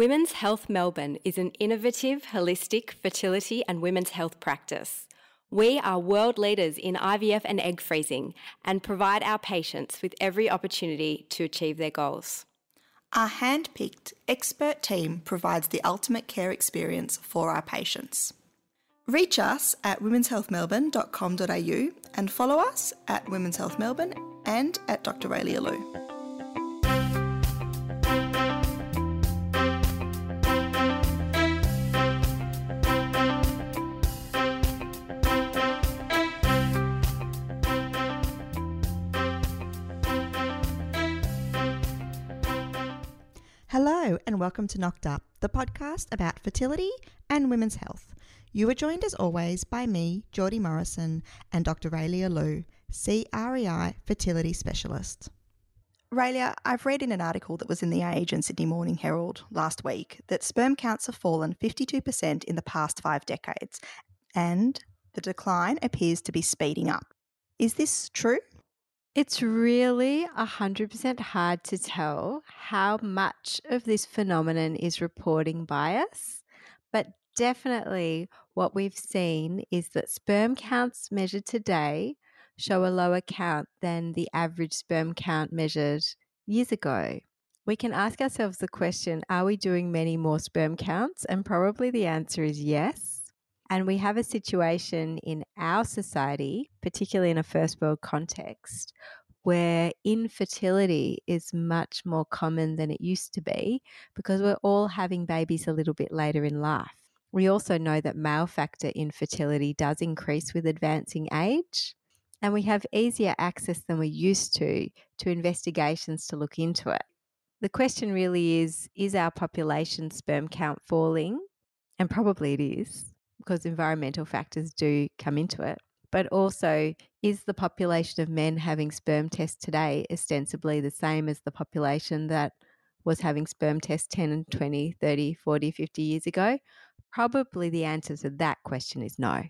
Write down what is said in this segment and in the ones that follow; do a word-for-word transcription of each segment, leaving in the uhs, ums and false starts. Women's Health Melbourne is an innovative, holistic fertility and women's health practice. We are world leaders in I V F and egg freezing and provide our patients with every opportunity to achieve their goals. Our hand-picked expert team provides the ultimate care experience for our patients. Reach us at womens health melbourne dot com dot a u and follow us at Women's Health Melbourne and at Dr Raelia Lew. Hello and welcome to Knocked Up, the podcast about fertility and women's health. You are joined as always by me, Geordie Morrison, and Dr Raelia Lew, C R E I fertility specialist. Raelia, I've read in an article that was in The Age and Sydney Morning Herald last week that sperm counts have fallen fifty-two percent in the past five decades and the decline appears to be speeding up. Is this true? It's really one hundred percent hard to tell how much of this phenomenon is reporting bias, but definitely what we've seen is that sperm counts measured today show a lower count than the average sperm count measured years ago. We can ask ourselves the question, are we doing many more sperm counts? And probably the answer is yes. And we have a situation in our society, particularly in a first world context, where infertility is much more common than it used to be because we're all having babies a little bit later in life. We also know that male factor infertility does increase with advancing age, and we have easier access than we used to to investigations to look into it. The question really is, is our population sperm count falling? And probably it is, because environmental factors do come into it. But also, is the population of men having sperm tests today ostensibly the same as the population that was having sperm tests ten, twenty, thirty, forty, fifty years ago? Probably the answer to that question is no.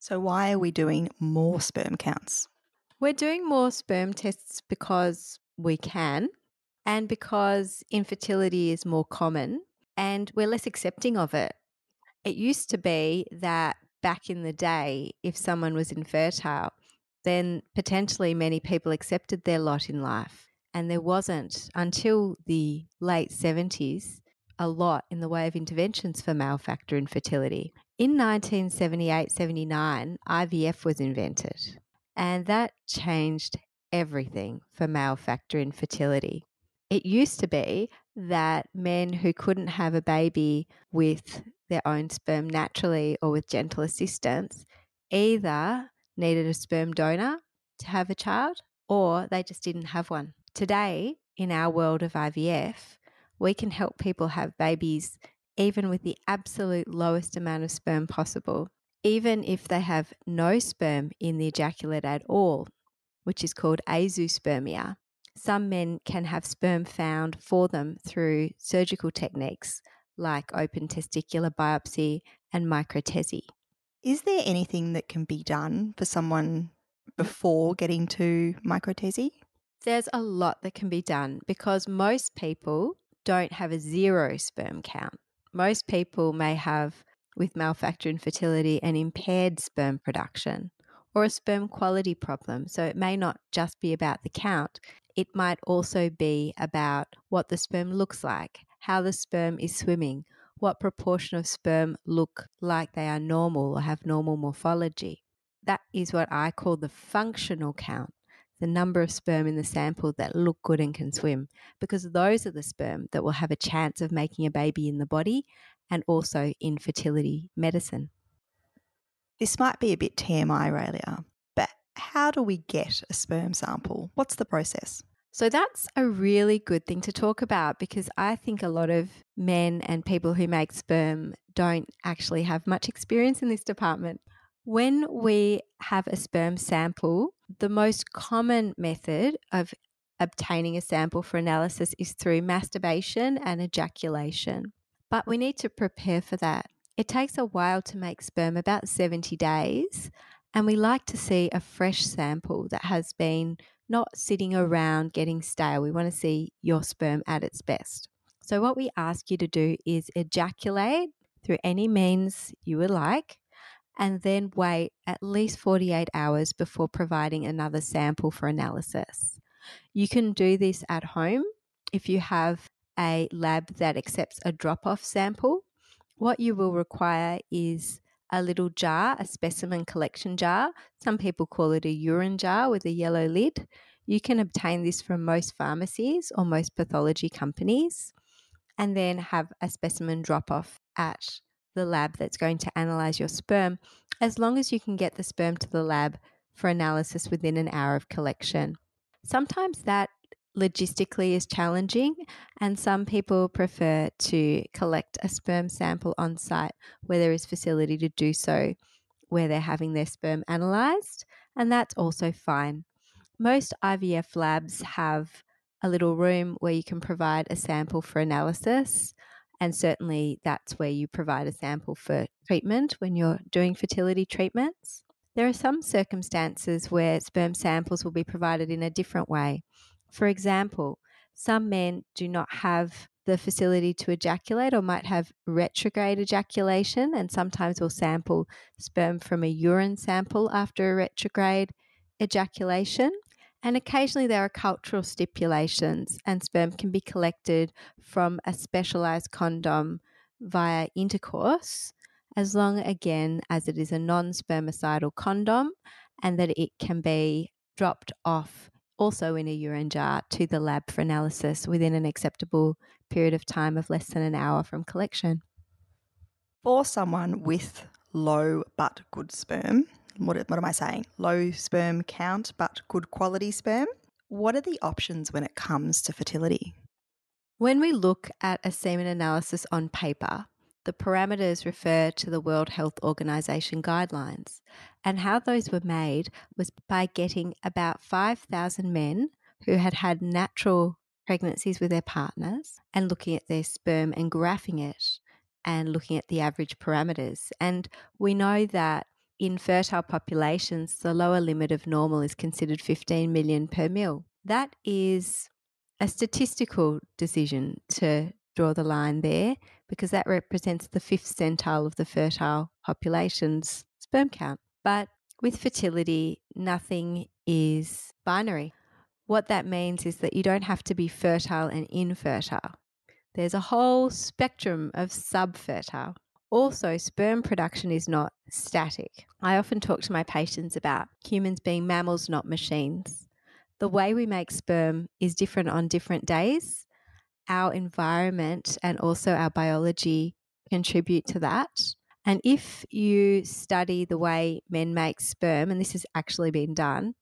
So why are we doing more sperm counts? We're doing more sperm tests because we can and because infertility is more common and we're less accepting of it. It used to be that back in the day, if someone was infertile, then potentially many people accepted their lot in life. And there wasn't, until the late seventies, a lot in the way of interventions for male factor infertility. In nineteen seventy-eight seventy-nine, I V F was invented, and that changed everything for male factor infertility. It used to be that men who couldn't have a baby with their own sperm naturally or with gentle assistance either needed a sperm donor to have a child or they just didn't have one. Today, in our world of I V F, we can help people have babies even with the absolute lowest amount of sperm possible, even if they have no sperm in the ejaculate at all, which is called azoospermia. Some men can have sperm found for them through surgical techniques like open testicular biopsy and microTESE. Is there anything that can be done for someone before getting to microTESE? There's a lot that can be done because most people don't have a zero sperm count. Most people may have, with male factor infertility, an impaired sperm production or a sperm quality problem. So it may not just be about the count. It might also be about what the sperm looks like, how the sperm is swimming, what proportion of sperm look like they are normal or have normal morphology. That is what I call the functional count, the number of sperm in the sample that look good and can swim, because those are the sperm that will have a chance of making a baby in the body and also in fertility medicine. This might be a bit T M I, Raelia, but how do we get a sperm sample? What's the process? So that's a really good thing to talk about because I think a lot of men and people who make sperm don't actually have much experience in this department. When we have a sperm sample, the most common method of obtaining a sample for analysis is through masturbation and ejaculation. But we need to prepare for that. It takes a while to make sperm, about seventy days, and we like to see a fresh sample that has been not sitting around getting stale. We want to see your sperm at its best. So what we ask you to do is ejaculate through any means you would like, and then wait at least forty-eight hours before providing another sample for analysis. You can do this at home if you have a lab that accepts a drop-off sample. What you will require is a little jar, a specimen collection jar. Some people call it a urine jar with a yellow lid. You can obtain this from most pharmacies or most pathology companies, and then have a specimen drop-off at the lab that's going to analyse your sperm, as long as you can get the sperm to the lab for analysis within an hour of collection. Sometimes that logistically is challenging, and some people prefer to collect a sperm sample on site where there is facility to do so, where they're having their sperm analysed, and that's also fine. Most I V F labs have a little room where you can provide a sample for analysis, and certainly that's where you provide a sample for treatment when you're doing fertility treatments. There are some circumstances where sperm samples will be provided in a different way. For example, some men do not have the facility to ejaculate or might have retrograde ejaculation, and sometimes will sample sperm from a urine sample after a retrograde ejaculation. And occasionally there are cultural stipulations, and sperm can be collected from a specialised condom via intercourse, as long, again, as it is a non-spermicidal condom and that it can be dropped off also in a urine jar to the lab for analysis within an acceptable period of time of less than an hour from collection. For someone with low but good sperm, What, what am I saying? Low sperm count but good quality sperm. What are the options when it comes to fertility? When we look at a semen analysis on paper, the parameters refer to the World Health Organization guidelines, and how those were made was by getting about five thousand men who had had natural pregnancies with their partners and looking at their sperm and graphing it and looking at the average parameters. And we know that in fertile populations, the lower limit of normal is considered fifteen million per mil. That is a statistical decision to draw the line there, because that represents the fifth centile of the fertile population's sperm count. But with fertility, nothing is binary. What that means is that you don't have to be fertile and infertile. There's a whole spectrum of subfertile. Also, sperm production is not static. I often talk to my patients about humans being mammals, not machines. The way we make sperm is different on different days. Our environment and also our biology contribute to that. And if you study the way men make sperm, and this has actually been done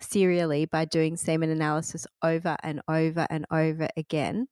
serially by doing semen analysis over and over and over again,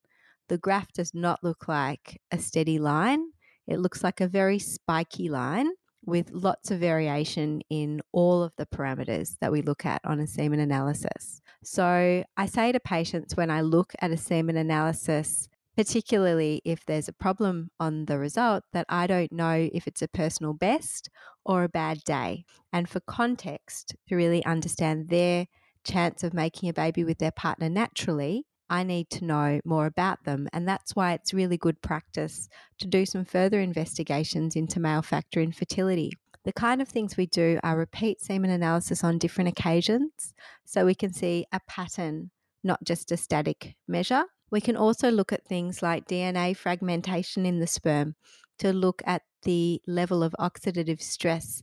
the graph does not look like a steady line. It looks like a very spiky line with lots of variation in all of the parameters that we look at on a semen analysis. So I say to patients when I look at a semen analysis, particularly if there's a problem on the result, that I don't know if it's a personal best or a bad day. And for context, to really understand their chance of making a baby with their partner naturally, I need to know more about them, and that's why it's really good practice to do some further investigations into male factor infertility. The kind of things we do are repeat semen analysis on different occasions, so we can see a pattern, not just a static measure. We can also look at things like D N A fragmentation in the sperm to look at the level of oxidative stress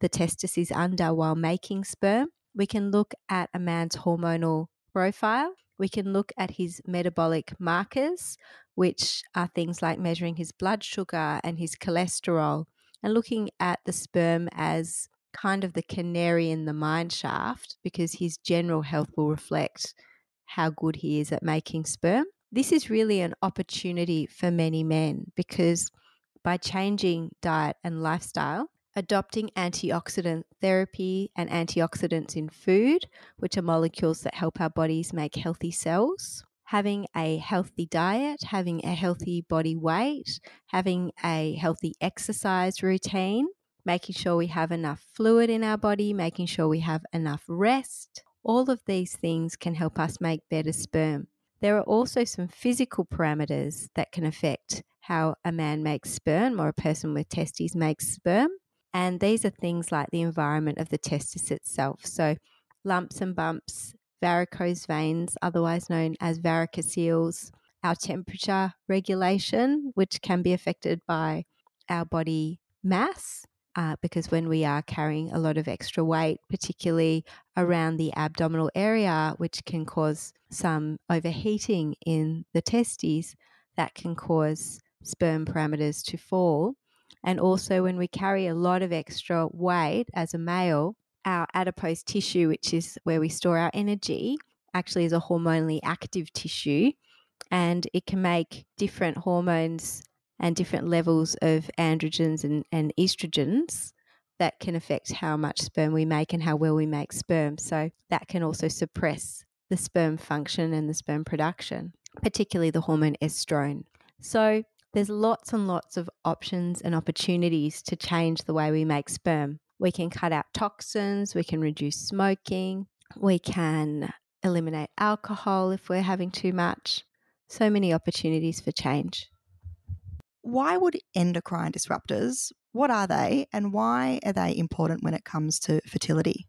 the testis is under while making sperm. We can look at a man's hormonal profile. We can look at his metabolic markers, which are things like measuring his blood sugar and his cholesterol, and looking at the sperm as kind of the canary in the mine shaft, because his general health will reflect how good he is at making sperm. This is really an opportunity for many men, because by changing diet and lifestyle, adopting antioxidant therapy and antioxidants in food, which are molecules that help our bodies make healthy cells, having a healthy diet, having a healthy body weight, having a healthy exercise routine, making sure we have enough fluid in our body, making sure we have enough rest. All of these things can help us make better sperm. There are also some physical parameters that can affect how a man makes sperm or a person with testes makes sperm. And these are things like the environment of the testis itself. So lumps and bumps, varicose veins, otherwise known as varicoceles, our temperature regulation, which can be affected by our body mass, uh, because when we are carrying a lot of extra weight, particularly around the abdominal area, which can cause some overheating in the testes, that can cause sperm parameters to fall. And also when we carry a lot of extra weight as a male, our adipose tissue, which is where we store our energy, actually is a hormonally active tissue, and it can make different hormones and different levels of androgens and, and estrogens that can affect how much sperm we make and how well we make sperm. So that can also suppress the sperm function and the sperm production, particularly the hormone estrone. So there's lots and lots of options and opportunities to change the way we make sperm. We can cut out toxins, we can reduce smoking, we can eliminate alcohol if we're having too much. So many opportunities for change. Why would endocrine disruptors, what are they and why are they important when it comes to fertility?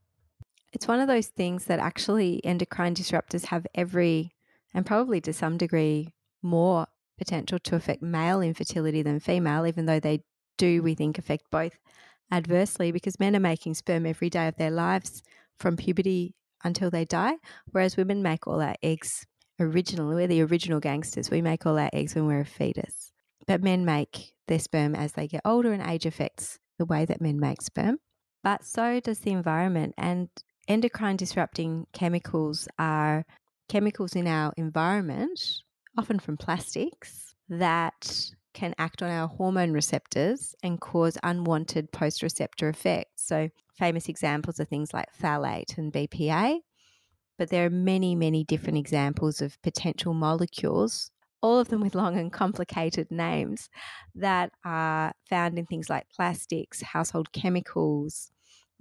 It's one of those things that actually endocrine disruptors have every, and probably to some degree, more potential to affect male infertility than female, even though they do, we think, affect both adversely, because men are making sperm every day of their lives from puberty until they die, whereas women make all our eggs originally. We're the original gangsters. We make all our eggs when we're a fetus. But men make their sperm as they get older, and age affects the way that men make sperm. But so does the environment. And endocrine disrupting chemicals are chemicals in our environment, often from plastics, that can act on our hormone receptors and cause unwanted post-receptor effects. So famous examples are things like phthalate and B P A. But there are many, many different examples of potential molecules, all of them with long and complicated names, that are found in things like plastics, household chemicals,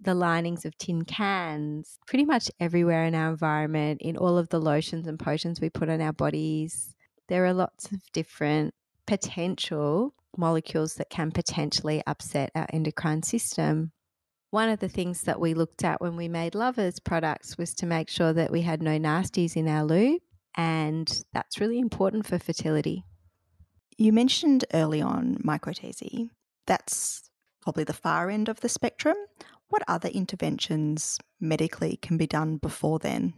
the linings of tin cans, pretty much everywhere in our environment, in all of the lotions and potions we put on our bodies. There are lots of different potential molecules that can potentially upset our endocrine system. One of the things that we looked at when we made Lovers products was to make sure that we had no nasties in our lube. And that's really important for fertility. You mentioned early on microTESE. That's probably the far end of the spectrum. What other interventions medically can be done before then?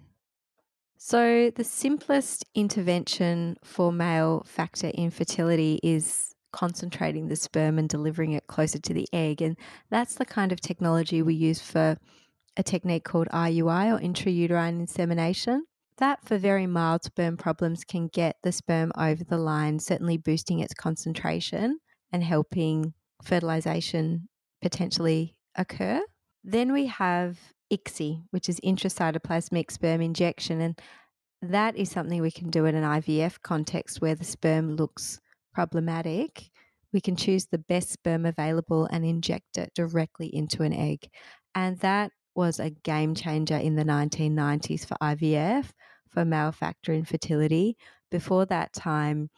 So the simplest intervention for male factor infertility is concentrating the sperm and delivering it closer to the egg. And that's the kind of technology we use for a technique called I U I, or intrauterine insemination. That, for very mild sperm problems, can get the sperm over the line, certainly boosting its concentration and helping fertilization potentially occur. Then we have I C S I, which is Intracytoplasmic Sperm Injection, and that is something we can do in an I V F context where the sperm looks problematic. We can choose the best sperm available and inject it directly into an egg. And that was a game changer in the nineteen nineties for I V F, for male factor infertility. Before that time,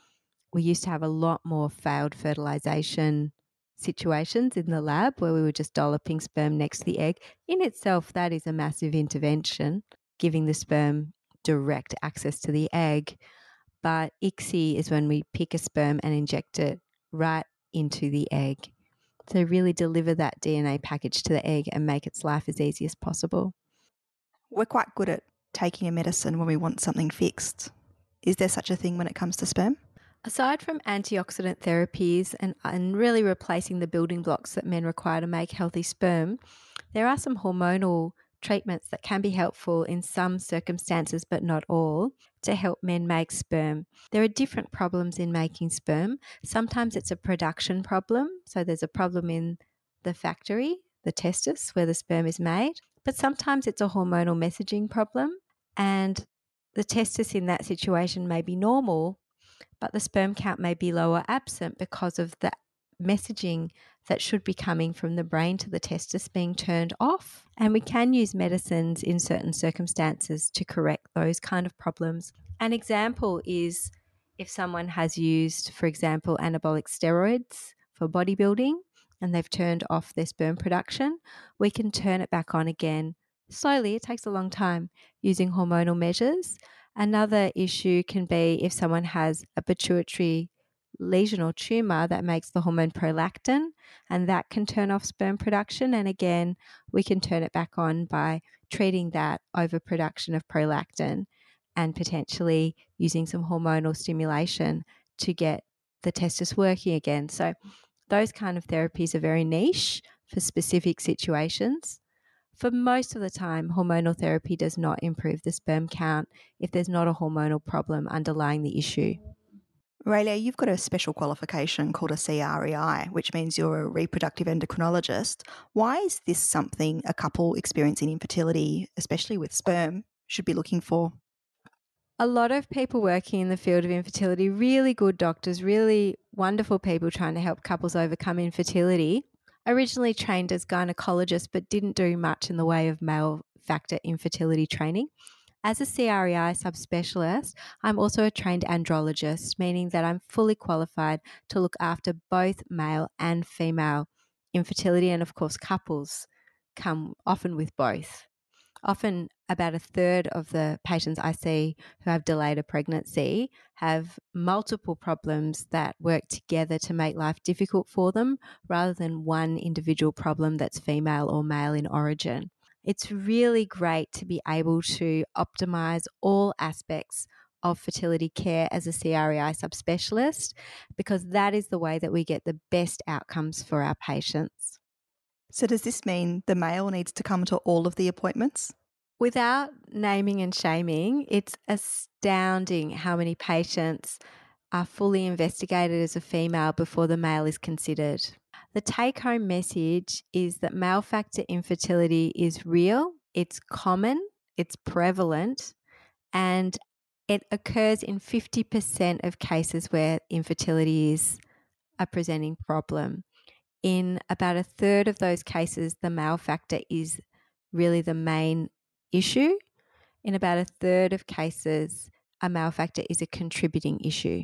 we used to have a lot more failed fertilization situations in the lab where we were just dolloping sperm next to the egg. In itself, that is a massive intervention, giving the sperm direct access to the egg. But I C S I is when we pick a sperm and inject it right into the egg. So really deliver that D N A package to the egg and make its life as easy as possible. We're quite good at taking a medicine when we want something fixed. Is there such a thing when it comes to sperm? Aside from antioxidant therapies and, and really replacing the building blocks that men require to make healthy sperm, there are some hormonal treatments that can be helpful in some circumstances, but not all, to help men make sperm. There are different problems in making sperm. Sometimes it's a production problem. So there's a problem in the factory, the testis, where the sperm is made. But sometimes it's a hormonal messaging problem. And the testis in that situation may be normal, but the sperm count may be low or absent because of the messaging that should be coming from the brain to the testis being turned off. And we can use medicines in certain circumstances to correct those kind of problems An example is if someone has used, for example, anabolic steroids for bodybuilding and they've turned off their sperm production, we can turn it back on again slowly. It takes a long time using hormonal measures. Another issue can be if someone has a pituitary lesion or tumour that makes the hormone prolactin, and that can turn off sperm production. And again, we can turn it back on by treating that overproduction of prolactin and potentially using some hormonal stimulation to get the testis working again. So those kind of therapies are very niche for specific situations. For most of the time, hormonal therapy does not improve the sperm count if there's not a hormonal problem underlying the issue. Raelia, you've got a special qualification called a C R E I, which means you're a reproductive endocrinologist. Why is this something a couple experiencing infertility, especially with sperm, should be looking for? A lot of people working in the field of infertility, really good doctors, really wonderful people trying to help couples overcome infertility. Originally trained as gynecologist, but didn't do much in the way of male factor infertility training. As a C R E I subspecialist, I'm also a trained andrologist, meaning that I'm fully qualified to look after both male and female infertility, and of course couples come often with both. Often about a third of the patients I see who have delayed a pregnancy have multiple problems that work together to make life difficult for them rather than one individual problem that's female or male in origin. It's really great to be able to optimise all aspects of fertility care as a C R E I subspecialist, because that is the way that we get the best outcomes for our patients. So does this mean the male needs to come to all of the appointments? Without naming and shaming, it's astounding how many patients are fully investigated as a female before the male is considered. The take-home message is that male factor infertility is real, it's common, it's prevalent, and it occurs in fifty percent of cases where infertility is a presenting problem. In about a third of those cases, the male factor is really the main issue. In about a third of cases, a male factor is a contributing issue.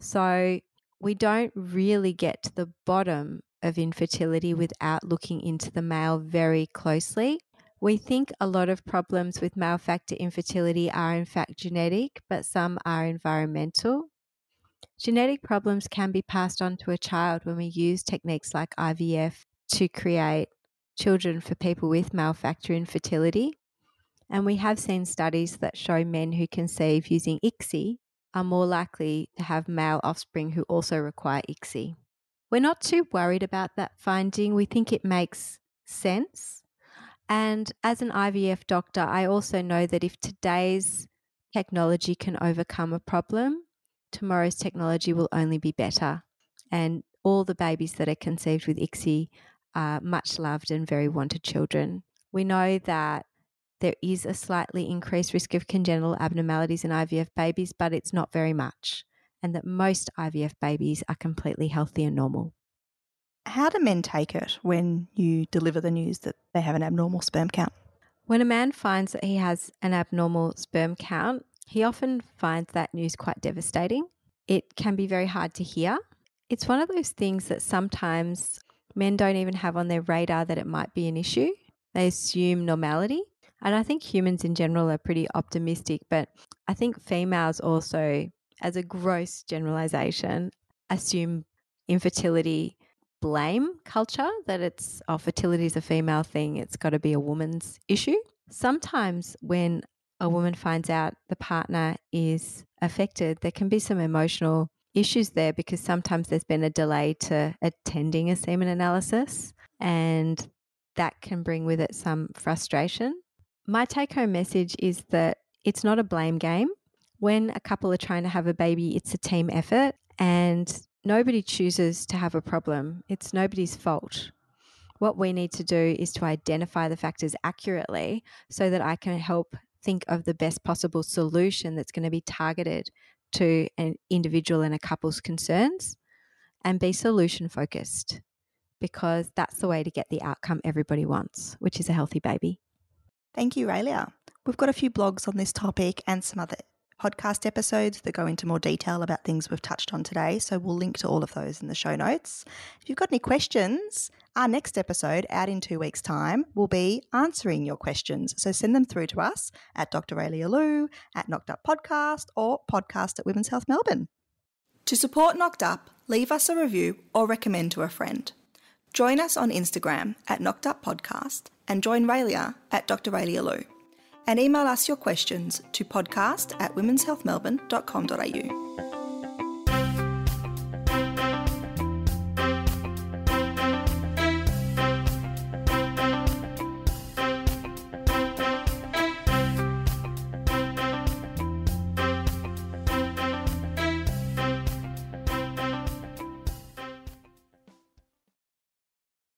So we don't really get to the bottom of infertility without looking into the male very closely. We think a lot of problems with male factor infertility are in fact genetic, but some are environmental. Genetic problems can be passed on to a child when we use techniques like I V F to create children for people with male factor infertility. And we have seen studies that show men who conceive using I C S I are more likely to have male offspring who also require I C S I. We're not too worried about that finding. We think it makes sense. And as an I V F doctor, I also know that if today's technology can overcome a problem, tomorrow's technology will only be better. And all the babies that are conceived with I C S I are much loved and very wanted children. We know that there is a slightly increased risk of congenital abnormalities in I V F babies, but it's not very much, and that most I V F babies are completely healthy and normal. How do men take it when you deliver the news that they have an abnormal sperm count? When a man finds that he has an abnormal sperm count, he often finds that news quite devastating. It can be very hard to hear. It's one of those things that sometimes men don't even have on their radar that it might be an issue. They assume normality. And I think humans in general are pretty optimistic, but I think females also, as a gross generalization, assume infertility blame culture, that it's, oh, fertility is a female thing, it's got to be a woman's issue. Sometimes when a woman finds out the partner is affected, there can be some emotional issues there, because sometimes there's been a delay to attending a semen analysis, and that can bring with it some frustration. My take-home message is that it's not a blame game. When a couple are trying to have a baby, it's a team effort, and nobody chooses to have a problem. It's nobody's fault. What we need to do is to identify the factors accurately so that I can help think of the best possible solution that's going to be targeted to an individual and a couple's concerns, and be solution-focused, because that's the way to get the outcome everybody wants, which is a healthy baby. Thank you, Raelia. We've got a few blogs on this topic and some other podcast episodes that go into more detail about things we've touched on today. So we'll link to all of those in the show notes. If you've got any questions, our next episode out in two weeks' time will be answering your questions. So send them through to us at Dr Raelia Lew, at Knocked Up Podcast, or podcast at Women's Health Melbourne. To support Knocked Up, leave us a review or recommend to a friend. Join us on Instagram at Knocked Up Podcast and join Raelia at Dr Raelia Lew. And email us your questions to podcast at womenshealthmelbourne dot com dot a u.